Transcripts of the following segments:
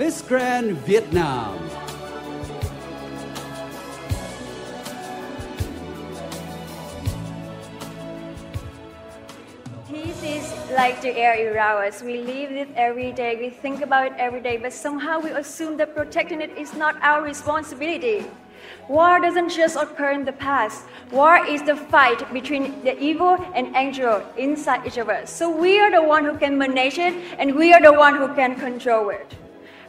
Miss Grand Vietnam Like the air around us, we live it every day, we think about it every day, but somehow we assume that protecting it is not our responsibility. War doesn't just occur in the past. War is the fight between the evil and angel inside each of us. So we are the one who can manage it, and we are the one who can control it.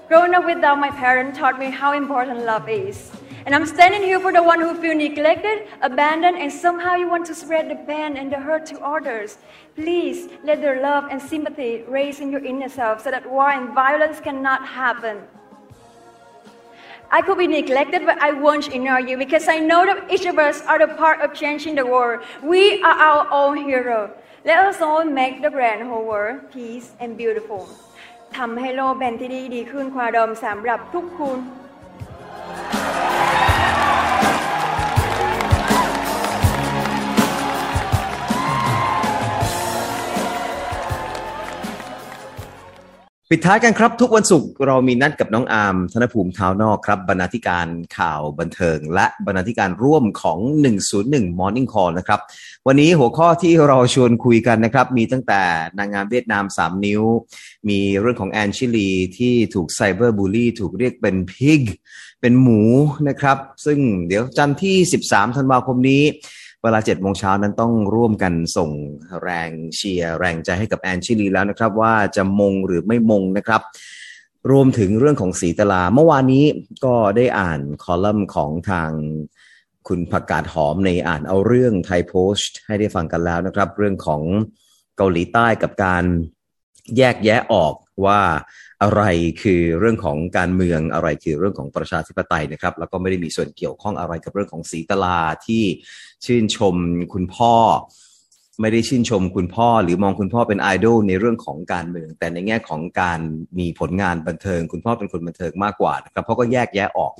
Growing up without my parents taught me how important love is. And I'm standing here for the one who feel neglected, abandoned, and somehow you want to spread the pain and the hurt to others. Please let their love and sympathy raise in your inner self so that war and violence cannot happen. I could be neglected, but I won't ignore you because I know that each of us are the part of changing the world. We are our own hero. Let us all make the brand whole world peace and beautiful. ทำให้โลกแบนที่ดีขึ้นความดมสำหรับทุกคุณปิดท้ายกันครับทุกวันศุกร์เรามีนัดกับน้องอาร์มธนภูมิท้าวนอกครับบรรณาธิการข่าวบันเทิงและบรรณาธิการร่วมของ101 Morning Call นะครับวันนี้หัวข้อที่เราชวนคุยกันนะครับมีตั้งแต่นางงามเวียดนาม3นิ้วมีเรื่องของแอนชิลีที่ถูกไซเบอร์บูลลี่ถูกเรียกเป็นพิกเป็นหมูนะครับซึ่งเดี๋ยวจันทร์ที่13ธันวาคมนี้เวลา 7 โมงเช้านั้นต้องร่วมกันส่งแรงเชียร์แรงใจให้กับแอนชิลีแล้วนะครับว่าจะมงหรือไม่มงนะครับรวมถึงเรื่องของสีตลาเมื่อวานนี้ก็ได้อ่านคอลัมน์ของทางคุณผักกาดหอมในอ่านเอาเรื่องไทยโพสต์ให้ได้ฟังกันแล้วนะครับเรื่องของเกาหลีใต้กับการแยกแยะออกว่าอะไรคือเรื่องของการเมืองอะไรคือเรื่องของประชาธิปไตยนะครับแล้วก็ไม่ได้มีส่วนเกี่ยวข้องอะไรกับเรื่องของศรีตลาที่ชื่นชมคุณพ่อไม่ได้ชื่นชมคุณพ่อหรือมองคุณพ่อเป็นไอดอลในเรื่องของการเมืองแต่ในแง่ของการมีผลงานบันเทิงคุณพ่อเป็นคนบันเทิงมากกว่านะครับเพราะก็แยกแยะออก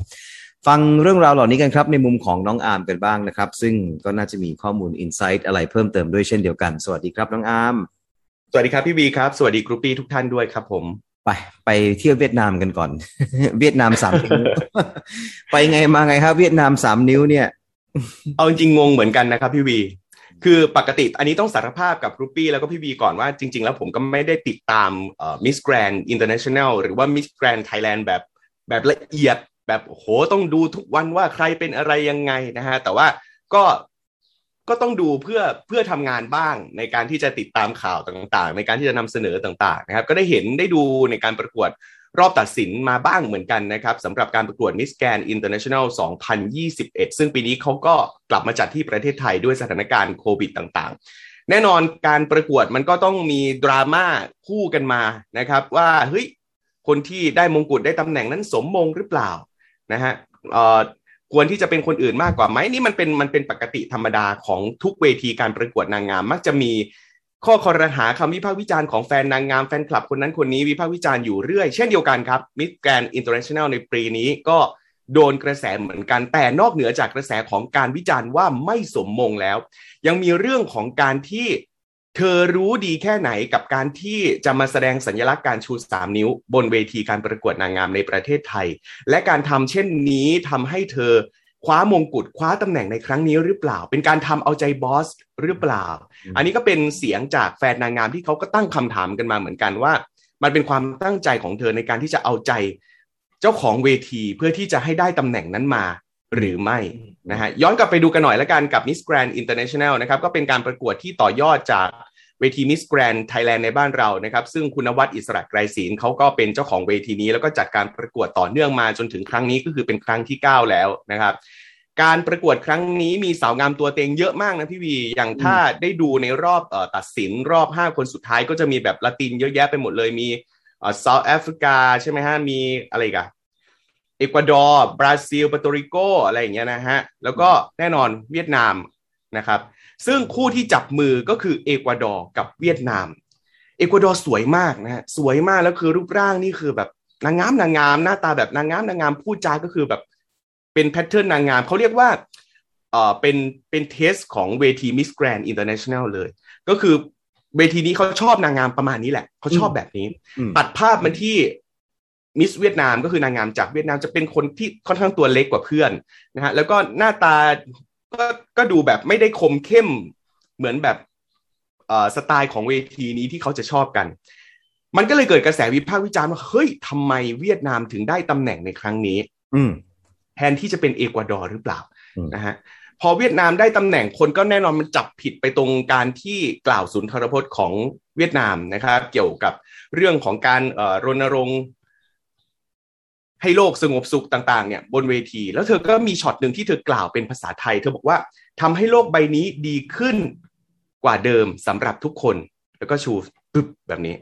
ฟังเรื่องราวเหล่านี้กันครับในมุมของน้องอาร์มกันบ้างนะครับซึ่งก็น่าจะมีข้อมูลอินไซต์อะไรเพิ่มเติมด้วยเช่นเดียวกันสวัสดีครับน้องอาร์มสวัสดีครับพี่บีครับสวัสดีกรุ๊ปปี้ทุกท่านด้วยครับผมไปเที่ยวเวียดนามกันก่อน เวียดนาม3นิ้ว ไปไงมาไงครับเวียดนาม3นิ้วเนี่ย เอาจริงงงเหมือนกันนะครับพี่บีคือปกติอันนี้ต้องสารภาพกับกรุ๊ปปี้แล้วก็พี่บีก่อนว่าจริงๆแล้วผมก็ไม่ได้ติดตามMiss Grand International หรือว่า Miss Grand Thailand แบบละเอียดแบบโหต้องดูทุกวันว่าใครเป็นอะไรยังไงนะฮะแต่ว่าก็ต้องดูเพื่อทำงานบ้างในการที่จะติดตามข่าวต่างๆในการที่จะนำเสนอต่างๆนะครับก็ได้เห็นได้ดูในการประกวดรอบตัดสินมาบ้างเหมือนกันนะครับสำหรับการประกวด Miss Grand International 2021 ซึ่งปีนี้เขาก็กลับมาจัดที่ประเทศไทยด้วยสถานการณ์โควิดต่างๆแน่นอนการประกวดมันก็ต้องมีดราม่าคู่กันมานะครับว่าเฮ้ยคนที่ได้มงกุฎได้ตำแหน่งนั้นสมมงหรือเปล่านะฮะควรที่จะเป็นคนอื่นมากกว่าไหมนี่มันเป็นปกติธรรมดาของทุกเวทีการประกวดนางงามมักจะมีข้อคอรหาคำวิพากษ์วิจารณ์ของแฟนนางงามแฟนคลับคนนั้นคนนี้วิพากษ์วิจารณ์อยู่เรื่อยเช่นเดียวกันครับ Miss Grand International ในปีนี้ก็โดนกระแสเหมือนกันแต่นอกเหนือจากกระแสของการวิจารณ์ว่าไม่สมมงแล้วยังมีเรื่องของการที่เธอรู้ดีแค่ไหนกับการที่จะมาแสดงสัญลักษณ์การชู3นิ้วบนเวทีการประกวดนางงามในประเทศไทยและการทำเช่นนี้ทำให้เธอคว้ามงกุฎคว้าตำแหน่งในครั้งนี้หรือเปล่าเป็นการทำเอาใจบอสหรือเปล่าอันนี้ก็เป็นเสียงจากแฟนนางงามที่เขาก็ตั้งคำถามกันมาเหมือนกันว่ามันเป็นความตั้งใจของเธอในการที่จะเอาใจเจ้าของเวทีเพื่อที่จะให้ได้ตำแหน่งนั้นมาหรือไม่นะฮะย้อนกลับไปดูกันหน่อยละกันกับ Miss Grand International นะครับก็เป็นการประกวดที่ต่อยอดจากเวที Miss Grand Thailand ในบ้านเรานะครับซึ่งคุณณวัฒน์อิสระไกรศีลเขาก็เป็นเจ้าของเวทีนี้แล้วก็จัดการประกวดต่อเนื่องมาจนถึงครั้งนี้ก็คือเป็นครั้งที่9แล้วนะครับการประกวดครั้งนี้มีสาวงามตัวเต็งเยอะมากนะพี่วีอย่างถ้าได้ดูในรอบตัดสินรอบ5คนสุดท้ายก็จะมีแบบละตินเยอะแยะไปหมดเลยมีเซาท์แอฟริกาใช่มั้ยฮะมีอะไรกันเอกวาดอร์บราซิลปาโตริโกอะไรอย่างเงี้ยนะฮะแล้วก็แน่นอนเวียดนามนะครับซึ่งคู่ที่จับมือก็คือเอกวาดอร์กับเวียดนามเอกวาดอร์สวยมากนะฮะสวยมากแล้วคือรูปร่างนี่คือแบบนางงามหน้าตาแบบนางงามพูดจาก็คือแบบเป็นแพทเทิร์นนางงามเขาเรียกว่าเป็นเทสของเวที Miss Grand International เลยก็คือเวทีนี้เขาชอบนางงามประมาณนี้แหละเขาชอบแบบนี้ตัดภาพมาที่ มิสเวียดนามก็คือนางงามจากเวียดนามจะเป็นคนที่ค่อนข้างตัวเล็กกว่าเพื่อนนะฮะแล้วก็หน้าตาก็ดูแบบไม่ได้คมเข้มเหมือนแบบสไตล์ของเวทีนี้ที่เขาจะชอบกันมันก็เลยเกิดกระแสวิพากษ์วิจารณ์ว่าเฮ้ยทำไมเวียดนามถึงได้ตำแหน่งในครั้งนี้แทนที่จะเป็นเอกวาดอร์หรือเปล่านะฮะพอเวียดนามได้ตำแหน่งคนก็แน่นอนมันจับผิดไปตรงการที่กล่าวสุนทรพจน์ของเวียดนามนะครับเกี่ยวกับเรื่องของการรณรงค์ให้โลกสงบสุขต่างๆเนี่ยบนเวทีแล้วเธอก็มีช็อตหนึ่งที่เธอกล่าวเป็นภาษาไทยเธอบอกว่าทำให้โลกใบนี้ดีขึ้นกว่าเดิมสำหรับทุกคนแล้วก็ชูปึ๊บแบบนี้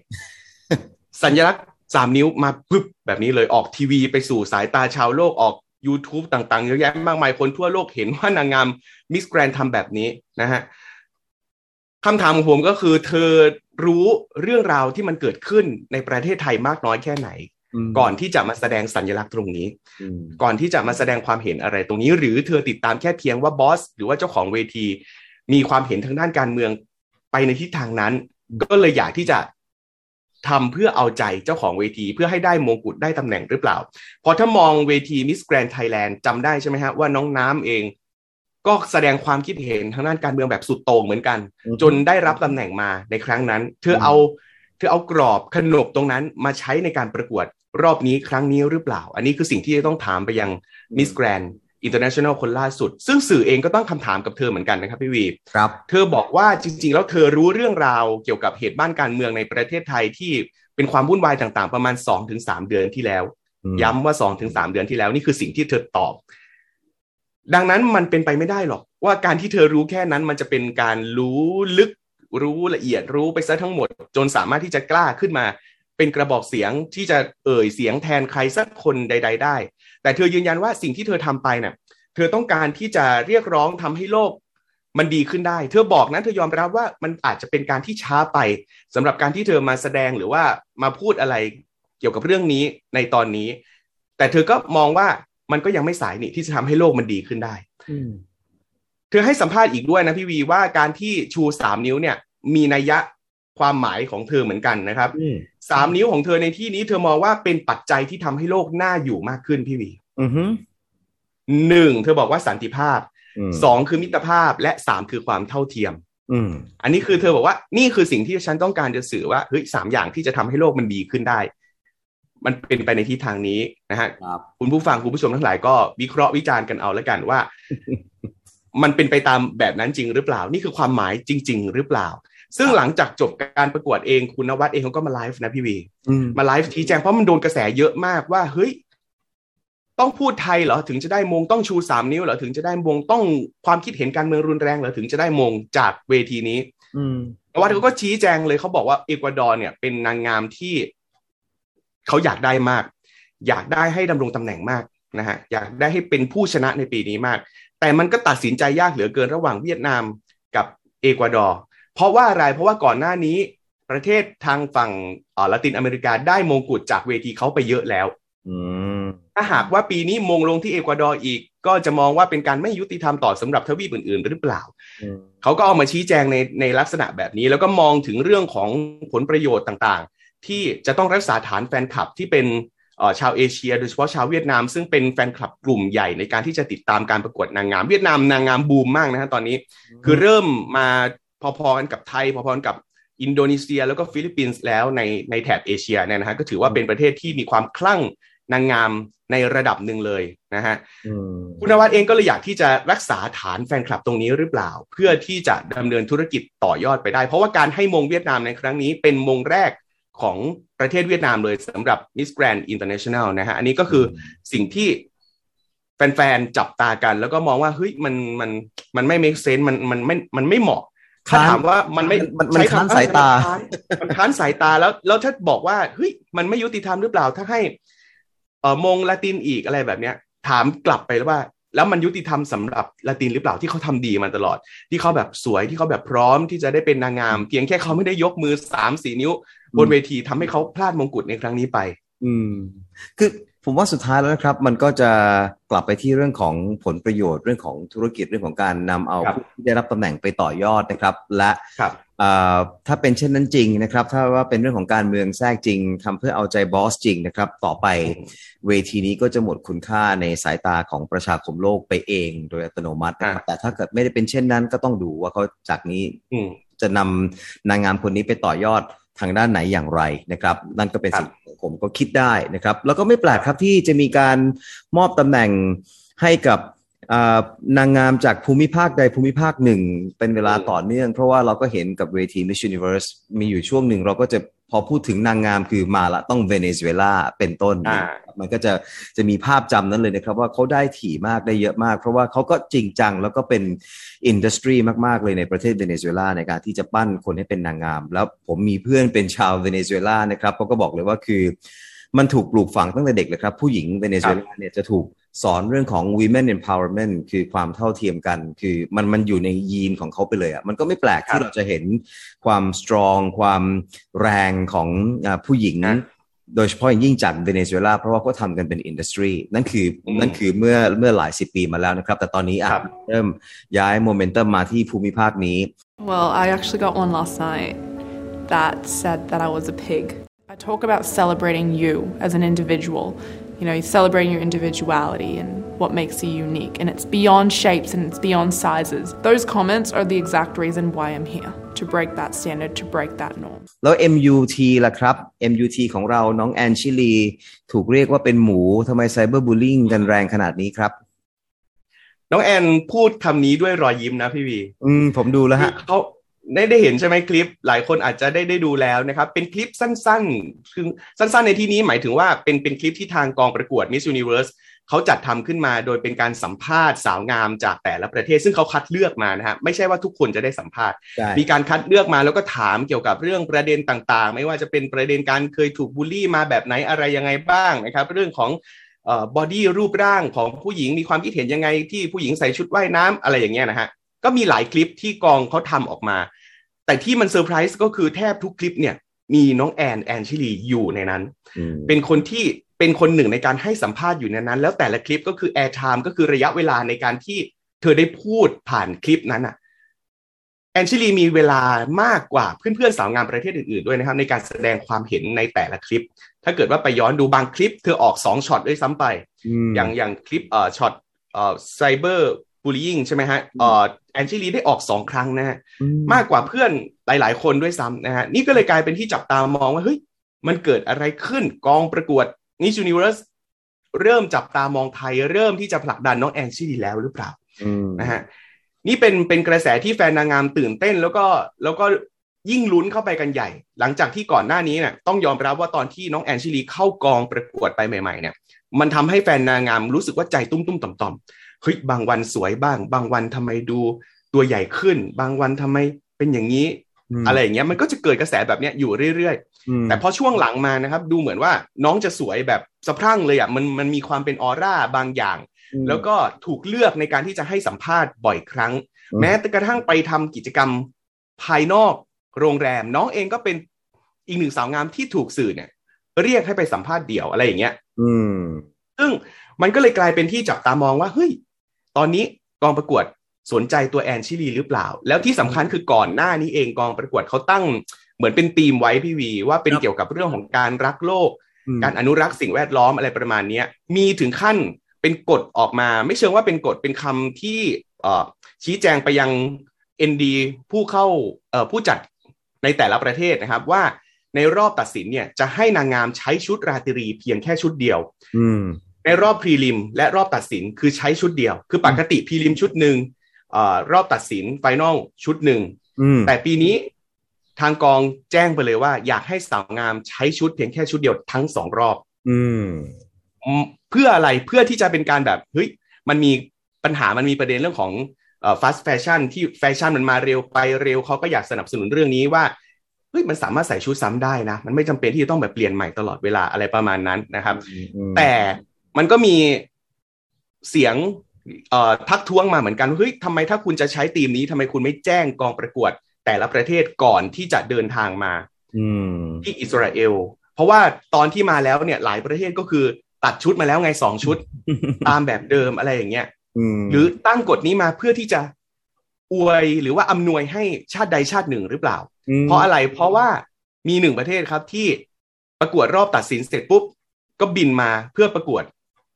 สัญลักษณ์3นิ้วมาปึ๊บแบบนี้เลยออกทีวีไปสู่สายตาชาวโลกออก YouTube ต่างๆเยอะแยะมากมายคนทั่วโลกเห็นว่านางงาม Miss Grand ทำแบบนี้นะฮะคำถามของผมก็คือเธอรู้เรื่องราวที่มันเกิดขึ้นในประเทศไทยมากน้อยแค่ไหนก่อนที่จะมาแสดงสัญลักษณ์ตรงนี้ก่อนที่จะมาแสดงความเห็นอะไรตรงนี้หรือเธอติดตามแค่เพียงว่าบอสหรือว่าเจ้าของเวทีมีความเห็นทางด้านการเมืองไปในทิศทางนั้นก็เลยอยากที่จะทำเพื่อเอาใจเจ้าของเวทีเพื่อให้ได้มงกุฎได้ตำแหน่งหรือเปล่าพอถ้ามองเวที Miss Grand Thailand จำได้ใช่ไหมฮะว่าน้องน้ำเองก็แสดงความคิดเห็นทางด้านการเมืองแบบสุดโต่งเหมือนกันจนได้รับตำแหน่งมาในครั้งนั้นเธอเอากรอบขนบตรงนั้นมาใช้ในการประกวดรอบนี้ครั้งนี้หรือเปล่าอันนี้คือสิ่งที่จะต้องถามไปยัง Miss Grand International คนล่าสุดซึ่งสื่อเองก็ตั้งคำถามกับเธอเหมือนกันนะครับพี่วีครับเธอบอกว่าจริงๆแล้วเธอรู้เรื่องราวเกี่ยวกับเหตุบ้านการเมืองในประเทศไทยที่เป็นความวุ่นวายต่างๆประมาณ 2-3 เดือนที่แล้วย้ำว่า 2-3 เดือนที่แล้วนี่คือสิ่งที่เธอตอบดังนั้นมันเป็นไปไม่ได้หรอกว่าการที่เธอรู้แค่นั้นมันจะเป็นการรู้ลึกรู้ละเอียดรู้ไปซะทั้งหมดจนสามารถที่จะกล้าขึ้นมาเป็นกระบอกเสียงที่จะเอ่ยเสียงแทนใครสักคนใดๆได้แต่เธอยืนยันว่าสิ่งที่เธอทำไปเนี่ยเธอต้องการที่จะเรียกร้องทำให้โลกมันดีขึ้นได้เธอบอกนะเธอยอมรับว่ามันอาจจะเป็นการที่ช้าไปสำหรับการที่เธอมาแสดงหรือว่ามาพูดอะไรเกี่ยวกับเรื่องนี้ในตอนนี้แต่เธอก็มองว่ามันก็ยังไม่สายนี่ที่จะทำให้โลกมันดีขึ้นได้เธอให้สัมภาษณ์อีกด้วยนะพี่วีว่าการที่ชู3นิ้วเนี่ยมีนัยยะความหมายของเธอเหมือนกันนะครับ3นิ้วของเธอในที่นี้เธอมองว่าเป็นปัจจัยที่ทำให้โลกน่าอยู่มากขึ้นพี่วี1เธอบอกว่าสันติภาพ2คือมิตรภาพและ3คือความเท่าเทียมอันนี้คือเธอบอกว่านี่คือสิ่งที่ฉันต้องการจะสื่อว่าเฮ้ย3อย่างที่จะทำให้โลกมันดีขึ้นได้มันเป็นไปในทิศทางนี้นะฮะคุณผู้ฟังคุณผู้ชมทั้งหลายก็วิเคราะห์วิจารณ์กันเอาแล้วกันว่า มันเป็นไปตามแบบนั้นจริงหรือเปล่านี่คือความหมายจริงๆหรือเปล่าซึ่งหลังจากจบการประกวดเองคุณณวัฒน์เองเขาก็มาไลฟ์นะพี่วีมาไลฟ์ชี้แจงเพราะมันโดนกระแสเยอะมากว่าเฮ้ยต้องพูดไทยเหรอถึงจะได้มงต้องชู3นิ้วเหรอถึงจะได้มงต้องความคิดเห็นการเมืองรุนแรงเหรอถึงจะได้มงจากเวทีนี้ณวัฒน์เขาก็ชี้แจงเลยเขาบอกว่าเอกวาดอร์เนี่ยเป็นนางงามที่เขาอยากได้มากอยากได้ให้ดำรงตำแหน่งมากนะฮะอยากได้ให้เป็นผู้ชนะในปีนี้มากแต่มันก็ตัดสินใจยากเหลือเกินระหว่างเวียดนามกับเอกวาดอร์เพราะว่าอะไรเพราะว่าก่อนหน้านี้ประเทศทางฝั่งละตินอเมริกาได้มงกุฎจากเวทีเขาไปเยอะแล้วถ้าหากว่าปีนี้มงลงที่เอกวาดอร์อีกก็จะมองว่าเป็นการไม่ยุติธรรมต่อสำหรับทวีปอื่นๆหรือเปล่าเขาก็เอามาชี้แจงในลักษณะแบบนี้แล้วก็มองถึงเรื่องของผลประโยชน์ต่างๆที่จะต้องรักษาฐานแฟนคลับที่เป็นชาวเอเชียโดยเฉพาะชาวเวียดนามซึ่งเป็นแฟนคลับกลุ่มใหญ่ในการที่จะติดตามการประกวดนางงามเวียดนามนางงามบูมมากนะฮะตอนนี้คือเริ่มมาพอๆกันกับไทยพอๆกันกับอินโดนีเซียแล้วก็ฟิลิปปินส์แล้วในแถบเอเชียเนี่ยนะฮะก็ถือว่าเป็นประเทศที่มีความคลั่งนางงามในระดับหนึ่งเลยนะฮะคุณณวัฒน์เองก็เลยอยากที่จะรักษาฐานแฟนคลับตรงนี้หรือเปล่าเพื่อที่จะดำเนินธุรกิจต่อยอดไปได้เพราะว่าการให้มงเวียดนามในครั้งนี้เป็นมงแรกของประเทศเวียดนามเลยสำหรับ Miss Grand International นะฮะอันนี้ก็คือสิ่งที่แฟนๆจับตากันแล้วก็มองว่าเฮ้ยมันไม่ make sense มันไม่เหมาะถ้าถามว่ามันไม่มันค้านสายตามันค้านสายตาแล้วถ้าบอกว่าเฮ้ยมันไม่ยุติธรรมหรือเปล่าถ้าให้มงละตินอีกอะไรแบบเนี้ยถามกลับไปว่าแล้วมันยุติธรรมสำหรับละตินหรือเปล่าที่เขาทำดีมาตลอดที่เขาแบบสวยที่เขาแบบพร้อมที่จะได้เป็นนางงามเพียงแค่เขาไม่ได้ยกมือ 3-4 นิ้วบนเวทีทำให้เขาพลาดมงกุฎในครั้งนี้ไป ผมว่าสุดท้ายแล้วนะครับมันก็จะกลับไปที่เรื่องของผลประโยชน์เรื่องของธุรกิจเรื่องของการนำเอาผู้ที่ได้รับตำแหน่งไปต่อยอดนะครับและถ้าเป็นเช่นนั้นจริงนะครับถ้าว่าเป็นเรื่องของการเมืองแทรกจริงทำเพื่อเอาใจบอสจริงนะครับต่อไปเวทีนี้ก็จะหมดคุณค่าในสายตาของประชาคมโลกไปเองโดยอัตโนมัตินะครับแต่ถ้าเกิดไม่ได้เป็นเช่นนั้นก็ต้องดูว่าเขาจากนี้จะนำนางงามคนนี้ไปต่อยอดทางด้านไหนอย่างไรนะครับนั่นก็เป็นสิ่งที่ผมก็คิดได้นะครับแล้วก็ไม่แปลกครับที่จะมีการมอบตำแหน่งให้กับนางงามจากภูมิภาคใดภูมิภาคหนึ่งเป็นเวลาต่อเนื่องเพราะว่าเราก็เห็นกับเวที Miss Universe มีอยู่ช่วงหนึ่งเราก็จะพอพูดถึงนางงามคือมาละต้องเวเนซุเอลาเป็นต้นมันก็จะมีภาพจำนั้นเลยนะครับว่าเขาได้ถี่มากได้เยอะมากเพราะว่าเขาก็จริงจังแล้วก็เป็นอินดัสทรีมากๆเลยในประเทศเวเนซุเอลาในการที่จะปั้นคนให้เป็นนางงามแล้วผมมีเพื่อนเป็นชาวเวเนซุเอลานะครับเขาก็บอกเลยว่าคือมันถูกปลูกฝังตั้งแต่เด็กเลยครับผู้หญิงเวเนซุเอลาเนี่ยจะถูกสอนเรื่องของ women empowerment คือความเท่าเทียมกันคือมันอยู่ในยีนของเขาไปเลยอ่ะมันก็ไม่แปลกที่เราจะเห็นความ strong ความแรงของผู้หญิงโดยเฉพาะยิ่งจากเวเนซุเอลาเพราะว่าเขาทำกันเป็นอินดัสทรีนั่นคือเมื่อหลายสิบปีมาแล้วนะครับแต่ตอนนี้เริ่มย้ายโมเมนตัมมาที่ภูมิภาคนี้ Well, I actually got one last night that said that I was a pig. I talk about celebrating you as an individual.You know, celebrating your individuality and what makes you unique. And it's beyond shapes and it's beyond sizes. Those comments are the exact reason why I'm here, to break that standard, to break that norm. แล้ว MUT ล่ะครับ MUT ของเราน้องแอนชิลีถูกเรียกว่าเป็นหมูทำไมไซเบอร์บูลลิ่งกันแรงขนาดนี้ครับน้องแอนพูดคำนี้ด้วยรอยยิ้มนะพี่วีผมดูแล้วฮะเขาได้เห็นใช่ไหมคลิปหลายคนอาจจะได้ดูแล้วนะครับเป็นคลิปสั้นๆคือสั้นๆในที่นี้หมายถึงว่าเป็นคลิปที่ทางกองประกวด Miss Universe เขาจัดทำขึ้นมาโดยเป็นการสัมภาษณ์สาวงามจากแต่ละประเทศซึ่งเขาคัดเลือกมานะฮะไม่ใช่ว่าทุกคนจะได้สัมภาษณ์มีการคัดเลือกมาแล้วก็ถามเกี่ยวกับเรื่องประเด็นต่างๆไม่ว่าจะเป็นประเด็นการเคยถูกบูลลี่มาแบบไหนอะไรยังไงบ้างนะครับเรื่องของบอดี้รูปร่างของผู้หญิงมีความคิดเห็นยังไงที่ผู้หญิงใส่ชุดว่ายน้ำอะไรอย่างเงี้ยนะฮะก็มีหลายคลิปที่กองเขาทำออกมาแต่ที่มันเซอร์ไพรส์ก็คือแทบทุกคลิปเนี่ยมีน้องแอนชิลีอยู่ในนั้นเป็นคนหนึ่งในการให้สัมภาษณ์อยู่ในนั้นแล้วแต่ละคลิปก็คือแอร์ไทม์ก็คือระยะเวลาในการที่เธอได้พูดผ่านคลิปนั้นอ่ะแอนชิลีมีเวลามากกว่าเพื่อนๆสาวงามประเทศอื่นๆด้วยนะครับในการแสดงความเห็นในแต่ละคลิปถ้าเกิดว่าไปย้อนดูบางคลิปเธอออก2ช็อตด้วยซ้ำไปอย่างคลิปช็อตไซเบอร์บูลลิ่งใช่ไหมฮะแอนชิลีได้ออก2ครั้งนะฮะมากกว่าเพื่อนหลายๆคนด้วยซ้ำนะฮะนี่ก็เลยกลายเป็นที่จับตามองว่าเฮ้ยมันเกิดอะไรขึ้นกองประกวดMiss Universeเริ่มจับตามองไทยเริ่มที่จะผลักดันน้องแอนชิลีแล้วหรือเปล่านะฮะนี่เป็นกระแสที่แฟนนางงามตื่นเต้นแล้วก็ยิ่งลุ้นเข้าไปกันใหญ่หลังจากที่ก่อนหน้านี้เนี่ยต้องยอมรับว่าตอนที่น้องแอนชิลีเข้ากองประกวดไปใหม่ๆเนี่ยมันทำให้แฟนนางงามรู้สึกว่าใจตุ้มๆต่อมเฮ้ยบางวันสวยบ้างบางวันทำไมดูตัวใหญ่ขึ้นบางวันทำไมเป็นอย่างนี้อะไรอย่างเงี้ยมันก็จะเกิดกระแสแบบเนี้ยอยู่เรื่อยๆแต่พอช่วงหลังมานะครับดูเหมือนว่าน้องจะสวยแบบสะพรั่งเลยอ่ะมันมีความเป็นออร่าบางอย่างแล้วก็ถูกเลือกในการที่จะให้สัมภาษณ์บ่อยครั้งแม้กระทั่งไปทำกิจกรรมภายนอกโรงแรมน้องเองก็เป็นอีกหนึ่งสาวงามที่ถูกสื่อเนี่ยเรียกให้ไปสัมภาษณ์เดี่ยวอะไรอย่างเงี้ยซึ่งมันก็เลยกลายเป็นที่จับตามองว่าเฮ้ยตอนนี้กองประกวดสนใจตัวแอนชิลีหรือเปล่าแล้วที่สำคัญคือก่อนหน้านี้เองกองประกวดเขาตั้งเหมือนเป็นธีมไว้พี่วีว่าเป็นเกี่ยวกับเรื่องของการรักโลกการอนุรักษ์สิ่งแวดล้อมอะไรประมาณนี้มีถึงขั้นเป็นกฎออกมาไม่เชิงว่าเป็นกฎเป็นคำที่ชี้แจงไปยัง ND ผู้จัดในแต่ละประเทศนะครับว่าในรอบตัดสินเนี่ยจะให้นางงามใช้ชุดราตรีเพียงแค่ชุดเดียวในรอบพรีลิมและรอบตัดสินคือใช้ชุดเดียวคือปกติพรีลิมชุดหนึ่งรอบตัดสินไฟนอลชุดหนึ่งแต่ปีนี้ทางกองแจ้งไปเลยว่าอยากให้สาวงามใช้ชุดเพียงแค่ชุดเดียวทั้ง2รอบเพื่ออะไรเพื่อที่จะเป็นการแบบเฮ้ยมันมีปัญหามันมีประเด็นเรื่องของfast fashion ที่แฟชั่นมันมาเร็วไปเร็วเขาก็อยากสนับสนุนเรื่องนี้ว่าเฮ้ยมันสามารถใส่ชุดซ้ำได้นะมันไม่จำเป็นที่จะต้องแบบเปลี่ยนใหม่ตลอดเวลาอะไรประมาณนั้นนะครับแต่มันก็มีเสียงทักท้วงมาเหมือนกันเฮ้ยทำไมถ้าคุณจะใช้ธีมนี้ทำไมคุณไม่แจ้งกองประกวดแต่ละประเทศก่อนที่จะเดินทางมาที่อิสราเอลเพราะว่าตอนที่มาแล้วเนี่ยหลายประเทศก็คือ ตัดชุดมาแล้วไง2ชุดตามแบบเดิมอะไรอย่างเงี้ยหรือตั้งกฎนี้มาเพื่อที่จะอวยหรือว่าอำนวยให้ชาติใดชาติหนึ่งหรือเปล่าเพราะอะไรเพราะว่ามี1ประเทศครับที่ประกวดรอบตัดสินเสร็จปุ๊บก็บินมาเพื่อประกวด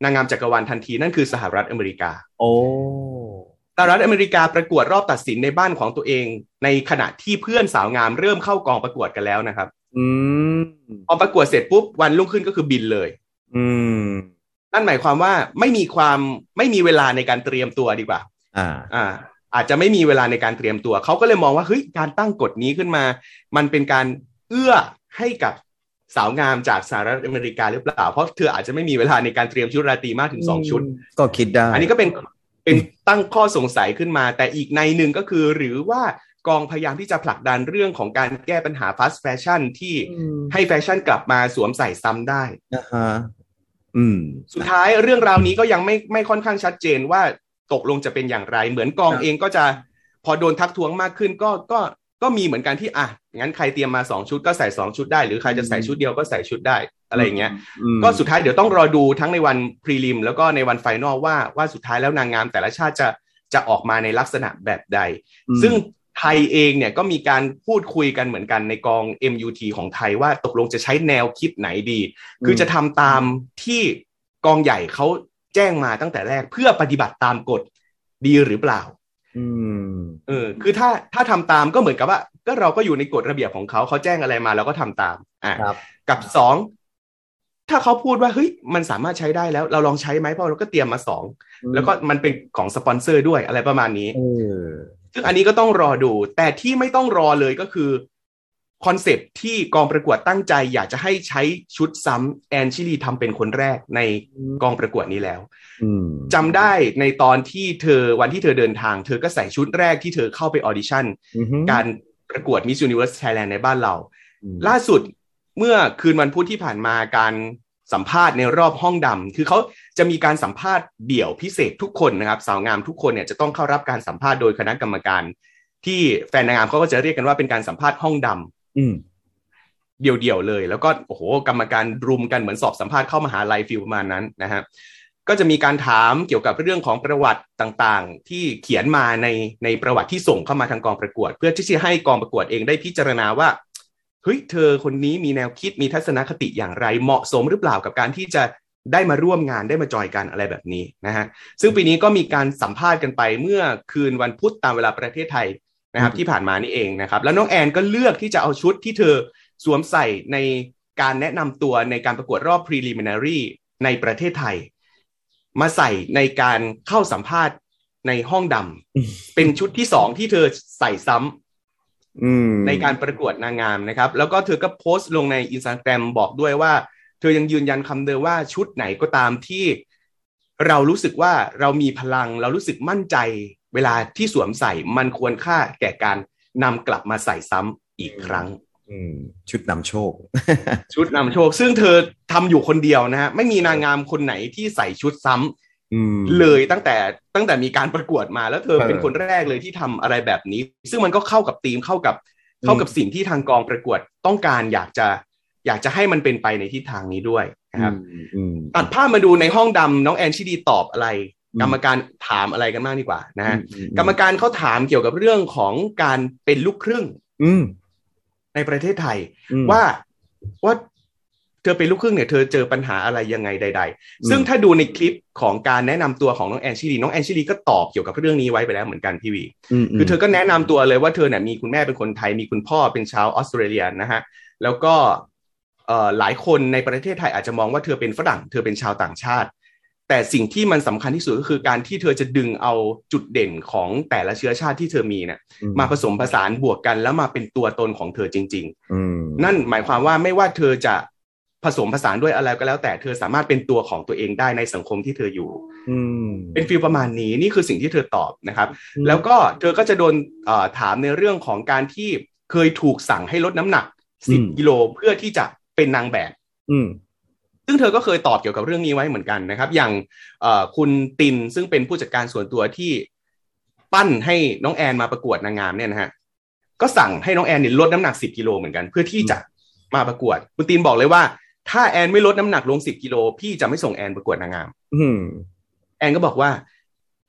นางงามจักรวาลทันทีนั่นคือสหรัฐอเมริกาโอ้สหรัฐอเมริกาประกวดรอบตัดสินในบ้านของตัวเองในขณะที่เพื่อนสาวงามเริ่มเข้ากองประกวดกันแล้วนะครับพอประกวดเสร็จปุ๊บวันรุ่งขึ้นก็คือบินเลยนั่นหมายความว่าไม่มีเวลาในการเตรียมตัวดีกว่าอาจจะไม่มีเวลาในการเตรียมตัวเขาก็เลยมองว่าเฮ้ยการตั้งกฎนี้ขึ้นมามันเป็นการเอื้อให้กับสาวงามจากสหรัฐอเมริกาหรือเปล่าเพราะเธออาจจะไม่มีเวลาในการเตรียมชุดราตรีมากถึง2ชุดก็คิดได้อันนี้ก็เป็นตั้งข้อสงสัยขึ้นมาแต่อีกในหนึ่งก็คือหรือว่ากองพยายามที่จะผลักดันเรื่องของการแก้ปัญหาฟาสต์แฟชั่นที่ให้แฟชั่นกลับมาสวมใส่ซ้ำได้สุดท้ายเรื่องราวนี้ก็ยังไม่ค่อนข้างชัดเจนว่าตกลงจะเป็นอย่างไรเหมือนกองเองก็จะพอโดนทักท้วงมากขึ้นก็มีเหมือนกันที่อ่ะงั้นใครเตรียมมา2ชุดก็ใส่2ชุดได้หรือใครจะใส่ชุดเดียวก็ใส่ชุดได้อะไรอย่างเงี้ยก็สุดท้ายเดี๋ยวต้องรอดูทั้งในวันพรีลิมแล้วก็ในวันไฟนอลว่าสุดท้ายแล้วนางงามแต่ละชาติจะออกมาในลักษณะแบบใดซึ่งไทยเองเนี่ยก็มีการพูดคุยกันเหมือนกันในกอง MUT ของไทยว่าตกลงจะใช้แนวคิดไหนดีคือจะทำตามที่กองใหญ่เขาแจ้งมาตั้งแต่แรกเพื่อปฏิบัติตามกฎดีหรือเปล่าคือถ้าทำตามก็เหมือนกับว่าก็เราก็อยู่ในกฎระเบียบของเขาแจ้งอะไรมาเราก็ทำตามกับสองถ้าเขาพูดว่าเฮ้ยมันสามารถใช้ได้แล้วเราลองใช้ไหมเพราะเราก็เตรียมมาสองแล้วก็มันเป็นของสปอนเซอร์ด้วยอะไรประมาณนี้ซึ่งอันนี้ก็ต้องรอดูแต่ที่ไม่ต้องรอเลยก็คือคอนเซปต์ที่กองประกวดตั้งใจอยากจะให้ใช้ชุดซ้ำแอนชิลีทำเป็นคนแรกในกองประกวดนี้แล้วจำได้ในตอนที่วันที่เธอเดินทางเธอก็ใส่ชุดแรกที่เธอเข้าไปออดิชั่นการประกวด Miss Universe Thailand ในบ้านเราล่าสุดเมื่อคืนวันพุธที่ผ่านมาการสัมภาษณ์ในรอบห้องดำคือเขาจะมีการสัมภาษณ์เดี่ยวพิเศษทุกคนนะครับสาวงามทุกคนเนี่ยจะต้องเข้ารับการสัมภาษณ์โดยคณะกรรมการที่แฟนนางงามเขาก็จะเรียกกันว่าเป็นการสัมภาษณ์ห้องดำเดี่ยวๆเลยแล้วก็โอ้โหกรรมการรุมกันเหมือนสอบสัมภาษณ์เข้ามหาลัยฟิลประมาณนั้นนะฮะก็จะมีการถามเกี่ยวกับเรื่องของประวัติต่างๆที่เขียนมาในประวัติที่ส่งเข้ามาทางกองประกวดเพื่อที่จะให้กองประกวดเองได้พิจารณาว่าเฮ้ยเธอคนนี้มีแนวคิดมีทัศนคติอย่างไรเหมาะสมหรือเปล่ากับการที่จะได้มาร่วมงานได้มาจอยกันอะไรแบบนี้นะฮะซึ่งปีนี้ก็มีการสัมภาษณ์กันไปเมื่อคืนวันพุธตามเวลาประเทศไทยนะครับที่ผ่านมานี่เองนะครับแล้วน้องแอนก็เลือกที่จะเอาชุดที่เธอสวมใส่ในการแนะนำตัวในการประกวดรอบ preliminary ในประเทศไทยมาใส่ในการเข้าสัมภาษณ์ในห้องดำเป็นชุดที่2ที่เธอใส่ซ้ำในการประกวดนางงามนะครับแล้วก็เธอก็โพสต์ลงใน Instagram บอกด้วยว่าเธอยังยืนยันคำเดิมว่าชุดไหนก็ตามที่เรารู้สึกว่าเรามีพลังเรารู้สึกมั่นใจเวลาที่สวมใส่มันควรค่าแก่การนำกลับมาใส่ซ้ำอีกครั้งชุดนำโชค ชุดนำโชคซึ่งเธอทำอยู่คนเดียวนะฮะไม่มีนางงามคนไหนที่ใส่ชุดซ้ำเลยตั้งแต่มีการประกวดมาแล้วเธอเป็นคนแรกเลยที่ทำอะไรแบบนี้ซึ่งมันก็เข้ากับธีมเข้ากับสิ่งที่ทางกองประกวดต้องการอยากจะให้มันเป็นไปในทิศทางนี้ด้วยนะครับตัดภาพมาดูในห้องดำน้องแอนชิลีตอบอะไรกรรมการถามอะไรกันมากดีกว่านะฮะกรรมการเขาถามเกี่ยวกับเรื่องของการเป็นลูกครึ่งในประเทศไทยว่าเธอเป็นลูกครึ่งเนี่ยเธอเจอปัญหาอะไรยังไงใดๆซึ่งถ้าดูในคลิปของการแนะนำตัวของน้องแอนชิลีก็ตอบเกี่ยวกับเรื่องนี้ไว้ไปแล้วเหมือนกันพี่วีคือเธอก็แนะนำตัวเลยว่าเธอเนี่ยมีคุณแม่เป็นคนไทยมีคุณพ่อเป็นชาวออสเตรเลียนะฮะแล้วก็หลายคนในประเทศไทยอาจจะมองว่าเธอเป็นฝรั่งเธอเป็นชาวต่างชาติแต่สิ่งที่มันสำคัญที่สุดก็คือการที่เธอจะดึงเอาจุดเด่นของแต่ละเชื้อชาติที่เธอมีเนี่ยมาผสมผสานบวกกันแล้วมาเป็นตัวตนของเธอจริงๆนั่นหมายความว่าไม่ว่าเธอจะผสมผสานด้วยอะไรก็แล้วแต่เธอสามารถเป็นตัวของตัวเองได้ในสังคมที่เธออยู่เป็นฟีลประมาณนี้นี่คือสิ่งที่เธอตอบนะครับแล้วก็เธอก็จะโดนถามในเรื่องของการที่เคยถูกสั่งให้ลดน้ำหนัก10กิโลเพื่อที่จะเป็นนางแบบซึ่งเธอก็เคยตอบเกี่ยวกับเรื่องนี้ไว้เหมือนกันนะครับอย่างคุณตินซึ่งเป็นผู้จัดการส่วนตัวที่ปั้นให้น้องแอนมาประกวดนางงามเนี่ยนะฮะก็สั่งให้น้องแอนเนี่ยลดน้ำหนัก10กิโลเหมือนกันเพื่อที่จะมาประกวดคุณตินบอกเลยว่า ถ้าแอนไม่ลดน้ำหนักลง10 กิโลพี่จะไม่ส่งแอนประกวดนางงามแอนก็บอกว่า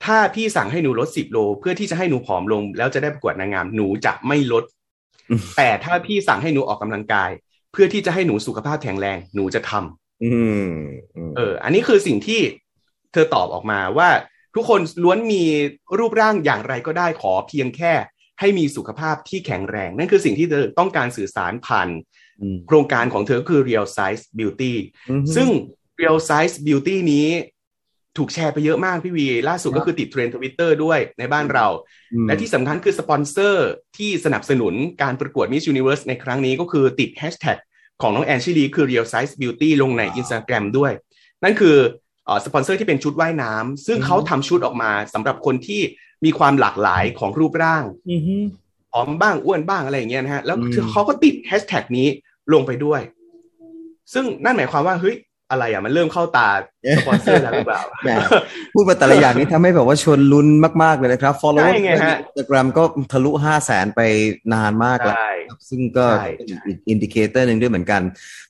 ถ้าพี่สั่งให้หนูลด10 โลเพื่อที่จะให้หนูผอมลงแล้วจะได้ประกวดนางงามหนูจะไม่ลดแต่ถ้าพี่สั่งให้หนูออกกำลังกายเพื่อที่จะให้หนูสุขภาพแข็งแรงหนูจะทำอันนี้คือสิ่งที่เธอตอบออกมาว่าทุกคนล้วนมีรูปร่างอย่างไรก็ได้ขอเพียงแค่ให้มีสุขภาพที่แข็งแรงนั่นคือสิ่งที่เธอต้องการสื่อสารผ่านโครงการของเธอคือ Real Size Beauty ซึ่ง Real Size Beauty นี้ถูกแชร์ไปเยอะมากพี่วีล่าสุดก็คือติดเทรนด์ Twitter ด้วยในบ้านเราและที่สำคัญคือสปอนเซอร์ที่สนับสนุนการประกวด Miss Universe ในครั้งนี้ก็คือติดแฮชแท็กของน้องแอนชิลีคือ Real Size Beauty ลงใน Instagram ด้วยนั่นคือสปอนเซอร์ที่เป็นชุดว่ายน้ำซึ่งเขาทำชุดออกมาสำหรับคนที่มีความหลากหลายของรูปร่างผอมบ้างอ้วนบ้างอะไรอย่างเงี้ยนะฮะแล้วเขาก็ติดแฮชแท็กนี้ลงไปด้วยซึ่งนั่นหมายความว่าเฮ้ยอะไรอ่ะมันเริ่มเข้าตาสปอนเซอร์แล้วหรือเปล่าพูดมาแต่ละอย่างนี้ทำให้แบบว่าชวนลุ้นมากๆเลยนะครับ follower ใน Instagram ก็ทะลุ 500,000 ไปนานมากแล้วซึ่งก็อินดิเคเตอร์นึงด้วยเหมือนกัน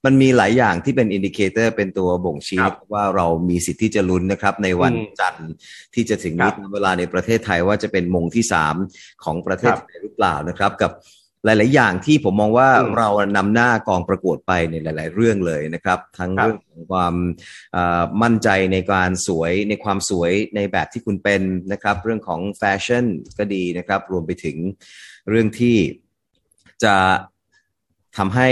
มันมีหลายอย่างที่เป็นอินดิเคเตอร์เป็นตัวบ่งชี้ว่าเรามีสิทธิ์ที่จะลุ้นนะครับในวันจันทร์ที่จะถึงนี้เวลาในประเทศไทยว่าจะเป็นมงที่3ของประเทศไทยหรือเปล่านะครับกับหลายๆอย่างที่ผมมองว่าเรานำหน้ากองประกวดไปในหลายๆเรื่องเลยนะครับทั้งเรื่องของความมั่นใจในการสวยในความสวยในแบบที่คุณเป็นนะครับเรื่องของแฟชั่นก็ดีนะครับรวมไปถึงเรื่องที่จะทำให้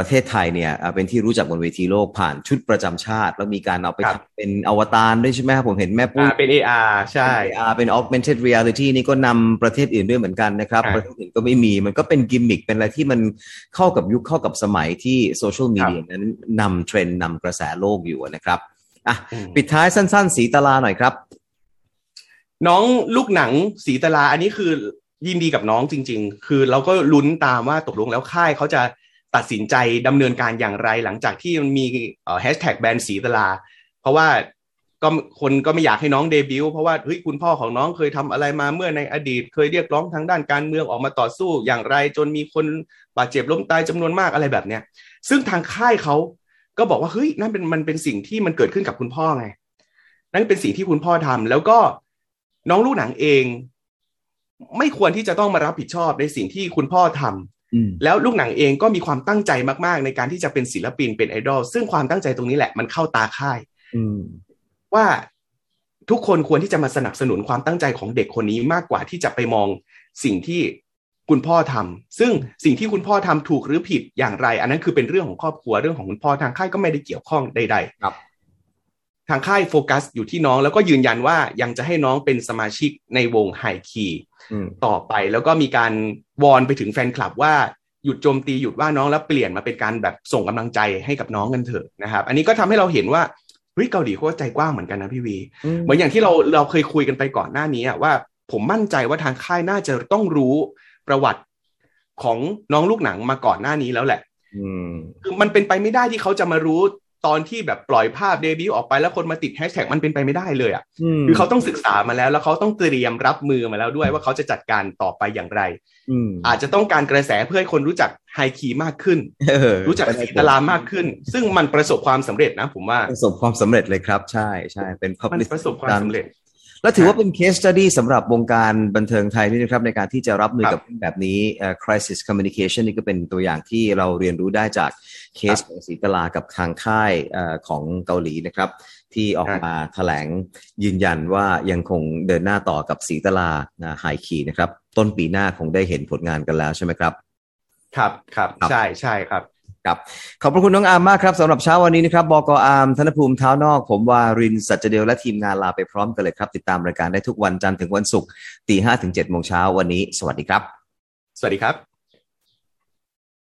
ประเทศไทยเนี่ยเป็นที่รู้จักบนเวทีโลกผ่านชุดประจำชาติแล้วมีการเอาไปเป็นอวตารด้วยใช่ไหมครับผมเห็นแม่ปุ้ยเป็น AR ใช่ AR เป็น Augmented Reality นี่ก็นำประเทศอื่นด้วยเหมือนกันนะครับประเทศอื่นก็ไม่มีมันก็เป็นกิมมิคเป็นอะไรที่มันเข้ากับยุคเข้ากับสมัยที่โซเชียลมีเดียนั้นนำเทรนด์นำกระแสโลกอยู่นะครับอ่ะปิดท้ายสั้นๆสีตลาหน่อยครับน้องลูกหนังสีตลาอันนี้คือยินดีกับน้องจริงๆคือเราก็ลุ้นตามว่าตกลงแล้วค่ายเขาจะตัดสินใจดำเนินการอย่างไรหลังจากที่มันมีแฮชแท็กแบรนด์สีตลาเพราะว่าก็คนก็ไม่อยากให้น้องเดบิวต์เพราะว่าเฮ้ยคุณพ่อของน้องเคยทำอะไรมาเมื่อในอดีตเคยเรียกร้องทางด้านการเมืองออกมาต่อสู้อย่างไรจนมีคนบาดเจ็บล้มตายจำนวนมากอะไรแบบเนี้ยซึ่งทางค่ายเขาก็บอกว่าเฮ้ยนั่นเป็นมันเป็นสิ่งที่มันเกิดขึ้นกับคุณพ่อไงนั่นเป็นสิ่งที่คุณพ่อทำแล้วก็น้องลูกหนังเองไม่ควรที่จะต้องมารับผิดชอบในสิ่งที่คุณพ่อทำแล้วลูกหนังเองก็มีความตั้งใจมากๆในการที่จะเป็นศิลปินเป็นไอดอลซึ่งความตั้งใจตรงนี้แหละมันเข้าตาค่ายว่าทุกคนควรที่จะมาสนับสนุนความตั้งใจของเด็กคนนี้มากกว่าที่จะไปมองสิ่งที่คุณพ่อทำซึ่งสิ่งที่คุณพ่อทำถูกหรือผิดอย่างไรอันนั้นคือเป็นเรื่องของครอบครัวเรื่องของคุณพ่อทางค่ายก็ไม่ได้เกี่ยวข้องใดๆทางค่ายโฟกัสอยู่ที่น้องแล้วก็ยืนยันว่ายังจะให้น้องเป็นสมาชิกในวงไฮคีต่อไปแล้วก็มีการวอนไปถึงแฟนคลับว่าหยุดโจมตีหยุดว่าน้องแล้วเปลี่ยนมาเป็นการแบบส่งกำลังใจให้กับน้องกันเถอะนะครับอันนี้ก็ทำให้เราเห็นว่าเฮ้ยเกาหลีเขาใจกว้างเหมือนกันนะพี่วีเหมือนอย่างที่เราเคยคุยกันไปก่อนหน้านี้ว่าผมมั่นใจว่าทางค่ายน่าจะต้องรู้ประวัติของน้องลูกหนังมาก่อนหน้านี้แล้วแหละคือมันเป็นไปไม่ได้ที่เขาจะมารู้ตอนที่แบบปล่อยภาพเดบิวต์ออกไปแล้วคนมาติดแฮชแท็กมันเป็นไปไม่ได้เลยอ่ะคือเขาต้องศึกษามาแล้วเขาต้องเตรียมรับมือมาแล้วด้วยว่าเขาจะจัดการต่อไปอย่างไรอาจจะต้องการกระแสเพื่อให้คนรู้จักไฮคีมากขึ้นรู้จักสีตลามากขึ้นซึ่งมันประสบความสำเร็จนะผมว่าประสบความสำเร็จเลยครับใช่ใช่เป็นมันประสบความสำเร็จและถือว่าเป็น case study สำหรับวงการบันเทิงไทยด้วยนะครับในการที่จะรับมือกับเรื่องแบบนี้ crisis communication นี่ก็เป็นตัวอย่างที่เราเรียนรู้ได้จากเคสของศรีตลากับทางค่ายของเกาหลีนะครับที่ออกมาแถลงยืนยันว่ายังคงเดินหน้าต่อกับศรีตลาไฮคีนะครับต้นปีหน้าคงได้เห็นผลงานกันแล้วใช่ไหมครับครับครับใช่ใช่ครับครับขอบพระคุณน้องอาร์มมากครับสำหรับเช้าวันนี้นะครับบก.อาร์มธนภูมิเท้านอกผมวารินทร์สัจเดลและทีมงานลาไปพร้อมกันเลยครับติดตามรายการได้ทุกวันจันทร์ถึงวันศุกร์ 5:00 ถึง 7:00 น.วันนี้สวัสดีครับสวัสดีครับ